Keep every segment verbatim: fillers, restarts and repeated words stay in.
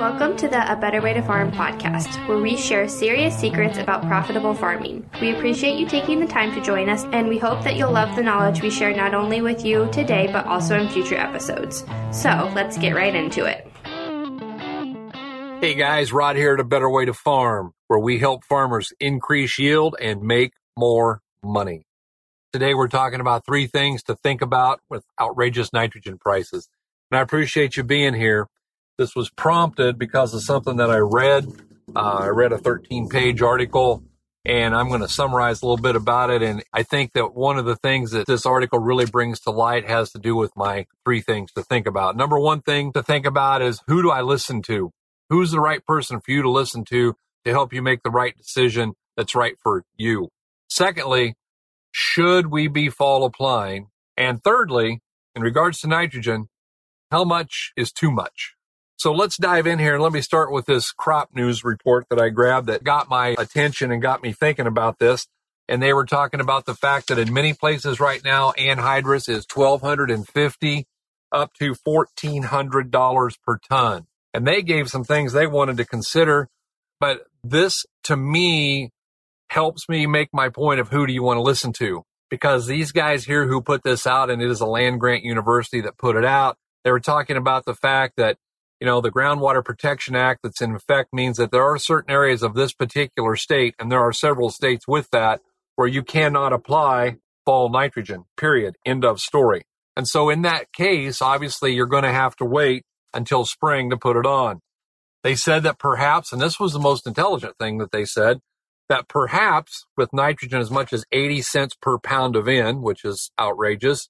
Welcome to the A Better Way to Farm podcast, where we share serious secrets about profitable farming. We appreciate you taking the time to join us, and we hope that you'll love the knowledge we share not only with you today, but also in future episodes. So let's get right into it. Hey guys, Rod here at A Better Way to Farm, where we help farmers increase yield and make more money. Today we're talking about three things to think about with outrageous nitrogen prices. And I appreciate you being here. This was prompted because of something that I read. Uh, I read a thirteen-page article, and I'm going to summarize a little bit about it. And I think that one of the things that this article really brings to light has to do with my three things to think about. Number one thing to think about is, who do I listen to? Who's the right person for you to listen to to help you make the right decision that's right for you? Secondly, should we be fall applying? And thirdly, in regards to nitrogen, how much is too much? So let's dive in here, and let me start with this crop news report that I grabbed that got my attention and got me thinking about this. And they were talking about the fact that in many places right now, anhydrous is twelve fifty up to fourteen hundred dollars per ton. And they gave some things they wanted to consider, but this to me helps me make my point of who do you want to listen to, because these guys here who put this out, and it is a land-grant university that put it out, they were talking about the fact that, you know, the Groundwater Protection Act that's in effect means that there are certain areas of this particular state, and there are several states with that, where you cannot apply fall nitrogen, period, end of story. And so in that case, obviously, you're going to have to wait until spring to put it on. They said that perhaps, and this was the most intelligent thing that they said, that perhaps with nitrogen as much as eighty cents per pound of N, which is outrageous,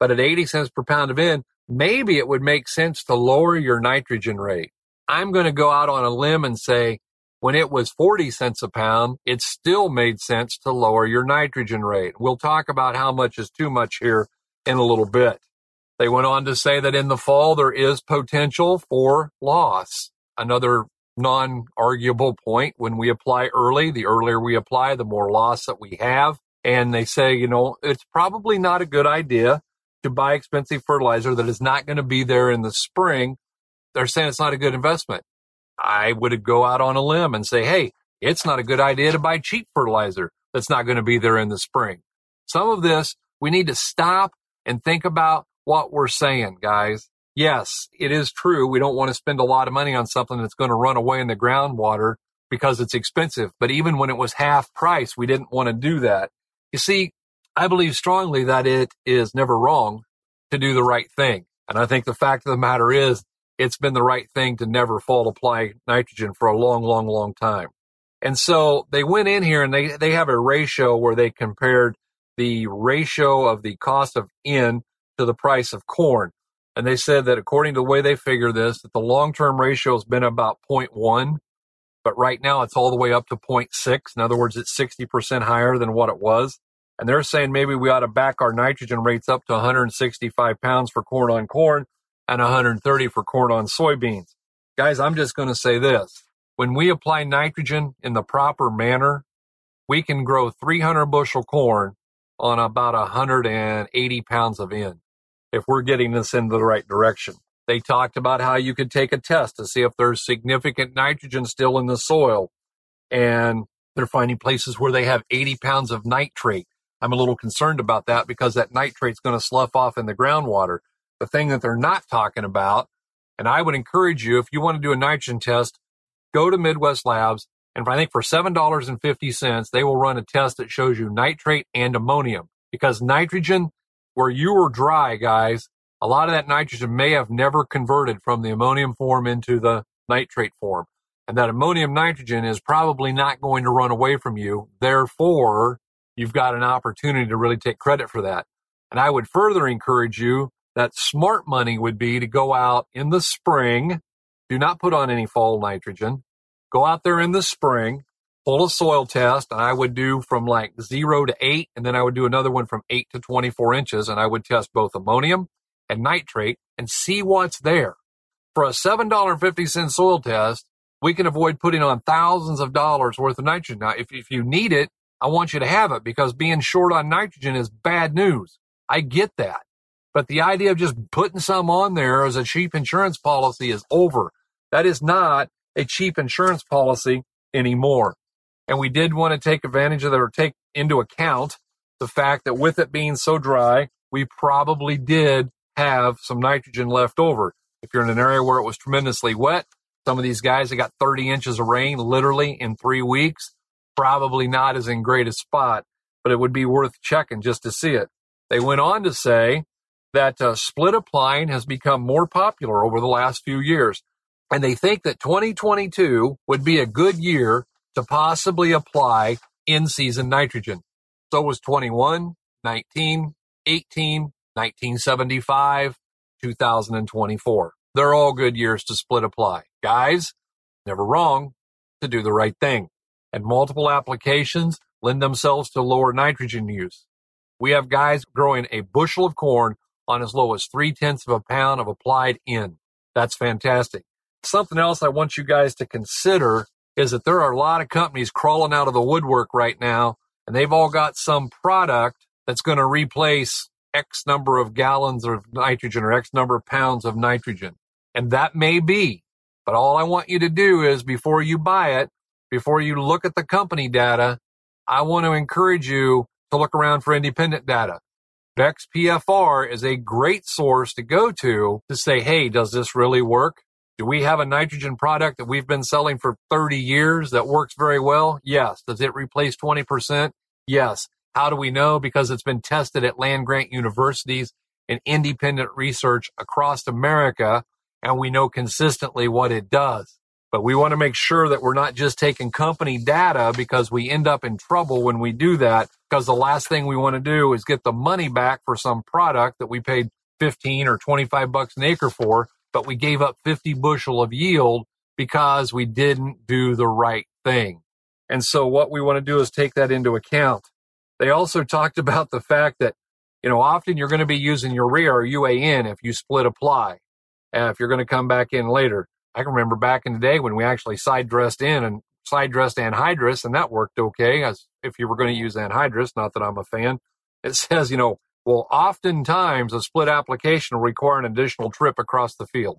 but at eighty cents per pound of N, maybe it would make sense to lower your nitrogen rate. I'm going to go out on a limb and say when it was forty cents a pound, it still made sense to lower your nitrogen rate. We'll talk about how much is too much here in a little bit. They went on to say that in the fall, there is potential for loss. Another non-arguable point, when we apply early, the earlier we apply, the more loss that we have. And they say, you know, it's probably not a good idea to buy expensive fertilizer that is not going to be there in the spring. They're saying it's not a good investment. I would go out on a limb and say, hey, it's not a good idea to buy cheap fertilizer that's not going to be there in the spring. Some of this, we need to stop and think about what we're saying, guys. Yes, it is true. We don't want to spend a lot of money on something that's going to run away in the groundwater because it's expensive. But even when it was half price, we didn't want to do that. You see, I believe strongly that it is never wrong to do the right thing. And I think the fact of the matter is, it's been the right thing to never fall apply nitrogen for a long, long, long time. And so they went in here, and they, they have a ratio where they compared the ratio of the cost of N to the price of corn. And they said that according to the way they figure this, that the long-term ratio has been about zero point one, but right now it's all the way up to zero point six. In other words, it's sixty percent higher than what it was. And they're saying maybe we ought to back our nitrogen rates up to one hundred sixty-five pounds for corn on corn and one hundred thirty for corn on soybeans. Guys, I'm just going to say this. When we apply nitrogen in the proper manner, we can grow three hundred bushel corn on about one hundred eighty pounds of N, if we're getting this in the right direction. They talked about how you could take a test to see if there's significant nitrogen still in the soil. And they're finding places where they have eighty pounds of nitrate. I'm a little concerned about that, because that nitrate's going to slough off in the groundwater. The thing that they're not talking about, and I would encourage you, if you want to do a nitrogen test, go to Midwest Labs, and I think for seven dollars and fifty cents, they will run a test that shows you nitrate and ammonium. Because nitrogen, where you were dry, guys, a lot of that nitrogen may have never converted from the ammonium form into the nitrate form. And that ammonium nitrogen is probably not going to run away from you. Therefore, you've got an opportunity to really take credit for that. And I would further encourage you that smart money would be to go out in the spring. Do not put on any fall nitrogen. Go out there in the spring, pull a soil test, and I would do from like zero to eight, and then I would do another one from eight to twenty-four inches, and I would test both ammonium and nitrate and see what's there. For a seven dollars and fifty cents soil test, we can avoid putting on thousands of dollars worth of nitrogen. Now, if, if you need it, I want you to have it, because being short on nitrogen is bad news. I get that. But the idea of just putting some on there as a cheap insurance policy is over. That is not a cheap insurance policy anymore. And we did want to take advantage of that, or take into account the fact that with it being so dry, we probably did have some nitrogen left over. If you're in an area where it was tremendously wet, some of these guys that got thirty inches of rain literally in three weeks, probably not as in great a spot, but it would be worth checking just to see it. They went on to say that uh, split applying has become more popular over the last few years, and they think that twenty twenty-two would be a good year to possibly apply in-season nitrogen. So was twenty-one, nineteen, eighteen, nineteen seventy-five, two thousand twenty-four. They're all good years to split apply. Guys, never wrong to do the right thing. And multiple applications lend themselves to lower nitrogen use. We have guys growing a bushel of corn on as low as three-tenths of a pound of applied in. That's fantastic. Something else I want you guys to consider is that there are a lot of companies crawling out of the woodwork right now, and they've all got some product that's going to replace X number of gallons of nitrogen or X number of pounds of nitrogen. And that may be, but all I want you to do is before you buy it, before you look at the company data, I want to encourage you to look around for independent data. Beck's P F R is a great source to go to to say, hey, does this really work? Do we have a nitrogen product that we've been selling for thirty years that works very well? Yes. Does it replace twenty percent? Yes. How do we know? Because it's been tested at land-grant universities and independent research across America, and we know consistently what it does. But we want to make sure that we're not just taking company data, because we end up in trouble when we do that, because the last thing we want to do is get the money back for some product that we paid fifteen or twenty-five bucks an acre for, but we gave up fifty bushel of yield because we didn't do the right thing. And so what we want to do is take that into account. They also talked about the fact that, you know, often you're going to be using urea or U A N if you split apply, and if you're going to come back in later. I can remember back in the day when we actually side dressed in and side dressed anhydrous, and that worked okay, as if you were going to use anhydrous, not that I'm a fan. It says, you know, well, oftentimes a split application will require an additional trip across the field.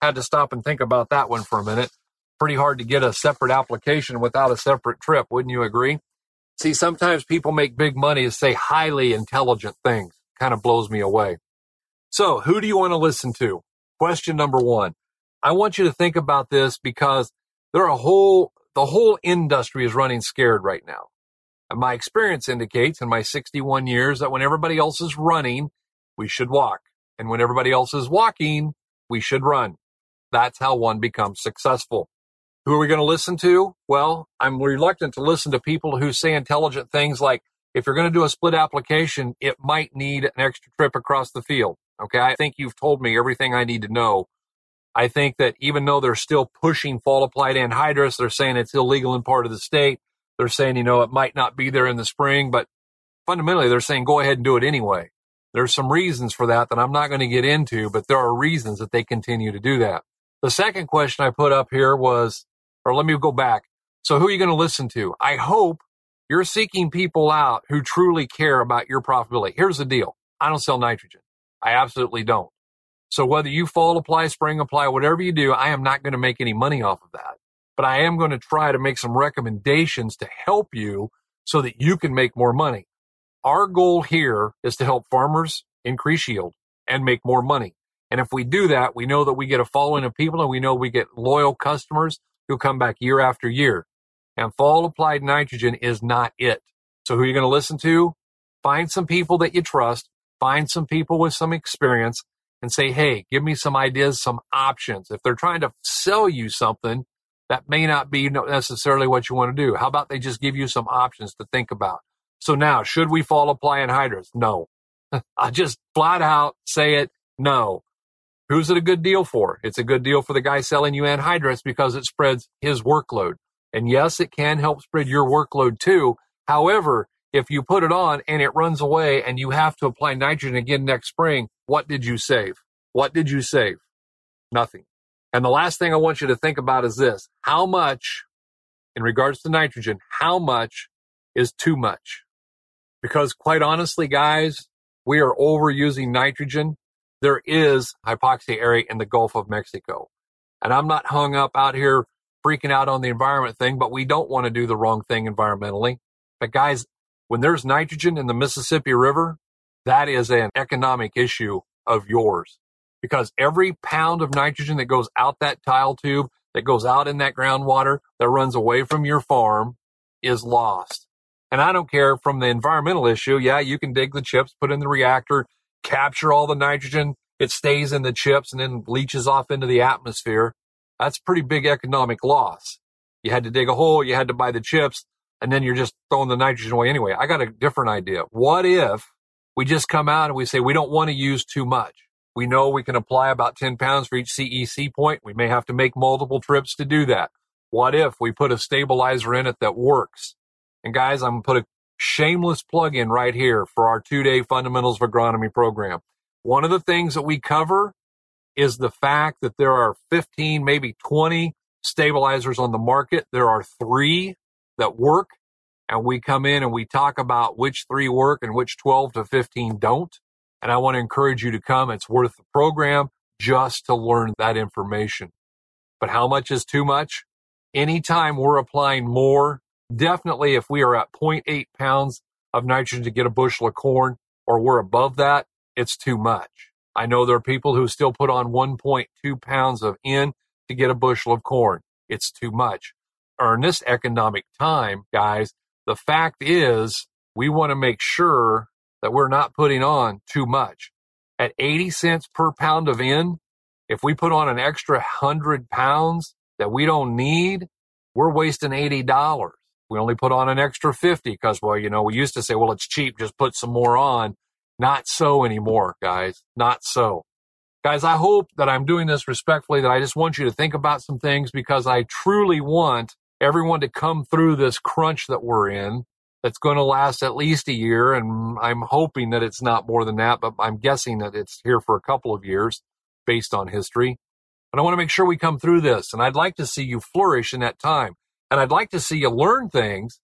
Had to stop and think about that one for a minute. Pretty hard to get a separate application without a separate trip, wouldn't you agree? See, sometimes people make big money to say highly intelligent things. Kind of blows me away. So who do you want to listen to? Question number one. I want you to think about this, because there are a whole, the whole industry is running scared right now. And my experience indicates in my sixty-one years that when everybody else is running, we should walk. And when everybody else is walking, we should run. That's how one becomes successful. Who are we going to listen to? Well, I'm reluctant to listen to people who say intelligent things like, if you're going to do a split application, it might need an extra trip across the field. Okay, I think you've told me everything I need to know. I think that even though they're still pushing fall applied anhydrous, they're saying it's illegal in part of the state. They're saying, you know, it might not be there in the spring, but fundamentally they're saying go ahead and do it anyway. There's some reasons for that that I'm not going to get into, but there are reasons that they continue to do that. The second question I put up here was, or let me go back. So who are you going to listen to? I hope you're seeking people out who truly care about your profitability. Here's the deal. I don't sell nitrogen. I absolutely don't. So whether you fall apply, spring apply, whatever you do, I am not going to make any money off of that. But I am going to try to make some recommendations to help you so that you can make more money. Our goal here is to help farmers increase yield and make more money. And if we do that, we know that we get a following of people, and we know we get loyal customers who come back year after year. And fall applied nitrogen is not it. So who are you going to listen to? Find some people that you trust. Find some people with some experience, and say, hey, give me some ideas, some options. If they're trying to sell you something, that may not be necessarily what you want to do. How about they just give you some options to think about? So now, should we fall apply anhydrous? No. I just flat out say it, no. Who's it a good deal for? It's a good deal for the guy selling you anhydrous, because it spreads his workload. And yes, it can help spread your workload too. However, if you put it on and it runs away and you have to apply nitrogen again next spring, what did you save? What did you save? Nothing. And the last thing I want you to think about is this. How much, in regards to nitrogen, how much is too much? Because quite honestly, guys, we are overusing nitrogen. There is hypoxia area in the Gulf of Mexico. And I'm not hung up out here freaking out on the environment thing, but we don't want to do the wrong thing environmentally. But guys, when there's nitrogen in the Mississippi River, that is an economic issue of yours, because every pound of nitrogen that goes out that tile tube, that goes out in that groundwater, that runs away from your farm is lost. And I don't care from the environmental issue. Yeah, you can dig the chips, put in the reactor, capture all the nitrogen. It stays in the chips and then leaches off into the atmosphere. That's pretty big economic loss. You had to dig a hole, you had to buy the chips, and then you're just throwing the nitrogen away anyway. I got a different idea. What if we just come out and we say, we don't want to use too much. We know we can apply about ten pounds for each C E C point. We may have to make multiple trips to do that. What if we put a stabilizer in it that works? And guys, I'm going to put a shameless plug in right here for our two-day Fundamentals of Agronomy program. One of the things that we cover is the fact that there are fifteen, maybe twenty stabilizers on the market. There are three that work, and we come in and we talk about which three work and which twelve to fifteen don't. And I want to encourage you to come. It's worth the program just to learn that information. But how much is too much? Anytime we're applying more, definitely if we are at zero point eight pounds of nitrogen to get a bushel of corn, or we're above that, it's too much. I know there are people who still put on one point two pounds of N to get a bushel of corn. It's too much. Or in this economic time, guys, the fact is we want to make sure that we're not putting on too much. At eighty cents per pound of N, if we put on an extra one hundred pounds that we don't need, we're wasting eighty dollars. We only put on an extra fifty because, well, you know, we used to say, well, it's cheap, just put some more on. Not so anymore, guys. Not so. Guys, I hope that I'm doing this respectfully, that I just want you to think about some things, because I truly want everyone to come through this crunch that we're in. That's going to last at least a year, and I'm hoping that it's not more than that, but I'm guessing that it's here for a couple of years based on history. And I want to make sure we come through this, and I'd like to see you flourish in that time. And I'd like to see you learn things.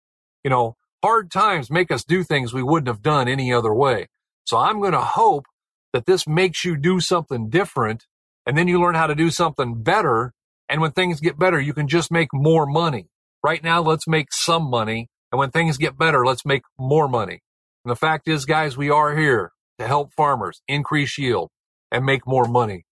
You know, hard times make us do things we wouldn't have done any other way. So I'm going to hope that this makes you do something different, and then you learn how to do something better. And when things get better, you can just make more money. Right now, let's make some money. And when things get better, let's make more money. And the fact is, guys, we are here to help farmers increase yield and make more money.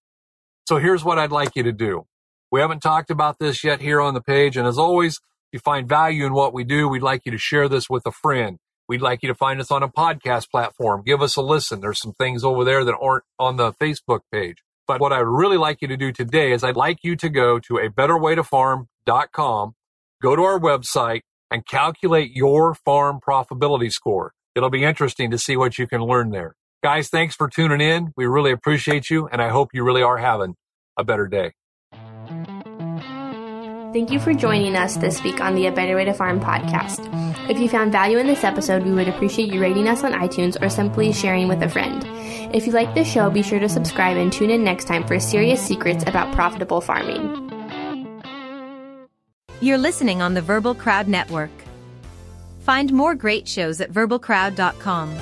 So here's what I'd like you to do. We haven't talked about this yet here on the page. And as always, if you find value in what we do, we'd like you to share this with a friend. We'd like you to find us on a podcast platform. Give us a listen. There's some things over there that aren't on the Facebook page. But what I'd really like you to do today is I'd like you to go to a better way to farm dot com, go to our website, and calculate your farm profitability score. It'll be interesting to see what you can learn there. Guys, thanks for tuning in. We really appreciate you, and I hope you really are having a better day. Thank you for joining us this week on the A Better Way to Farm podcast. If you found value in this episode, we would appreciate you rating us on iTunes or simply sharing with a friend. If you like this show, be sure to subscribe and tune in next time for serious secrets about profitable farming. You're listening on the Verbal Crowd Network. Find more great shows at verbal crowd dot com.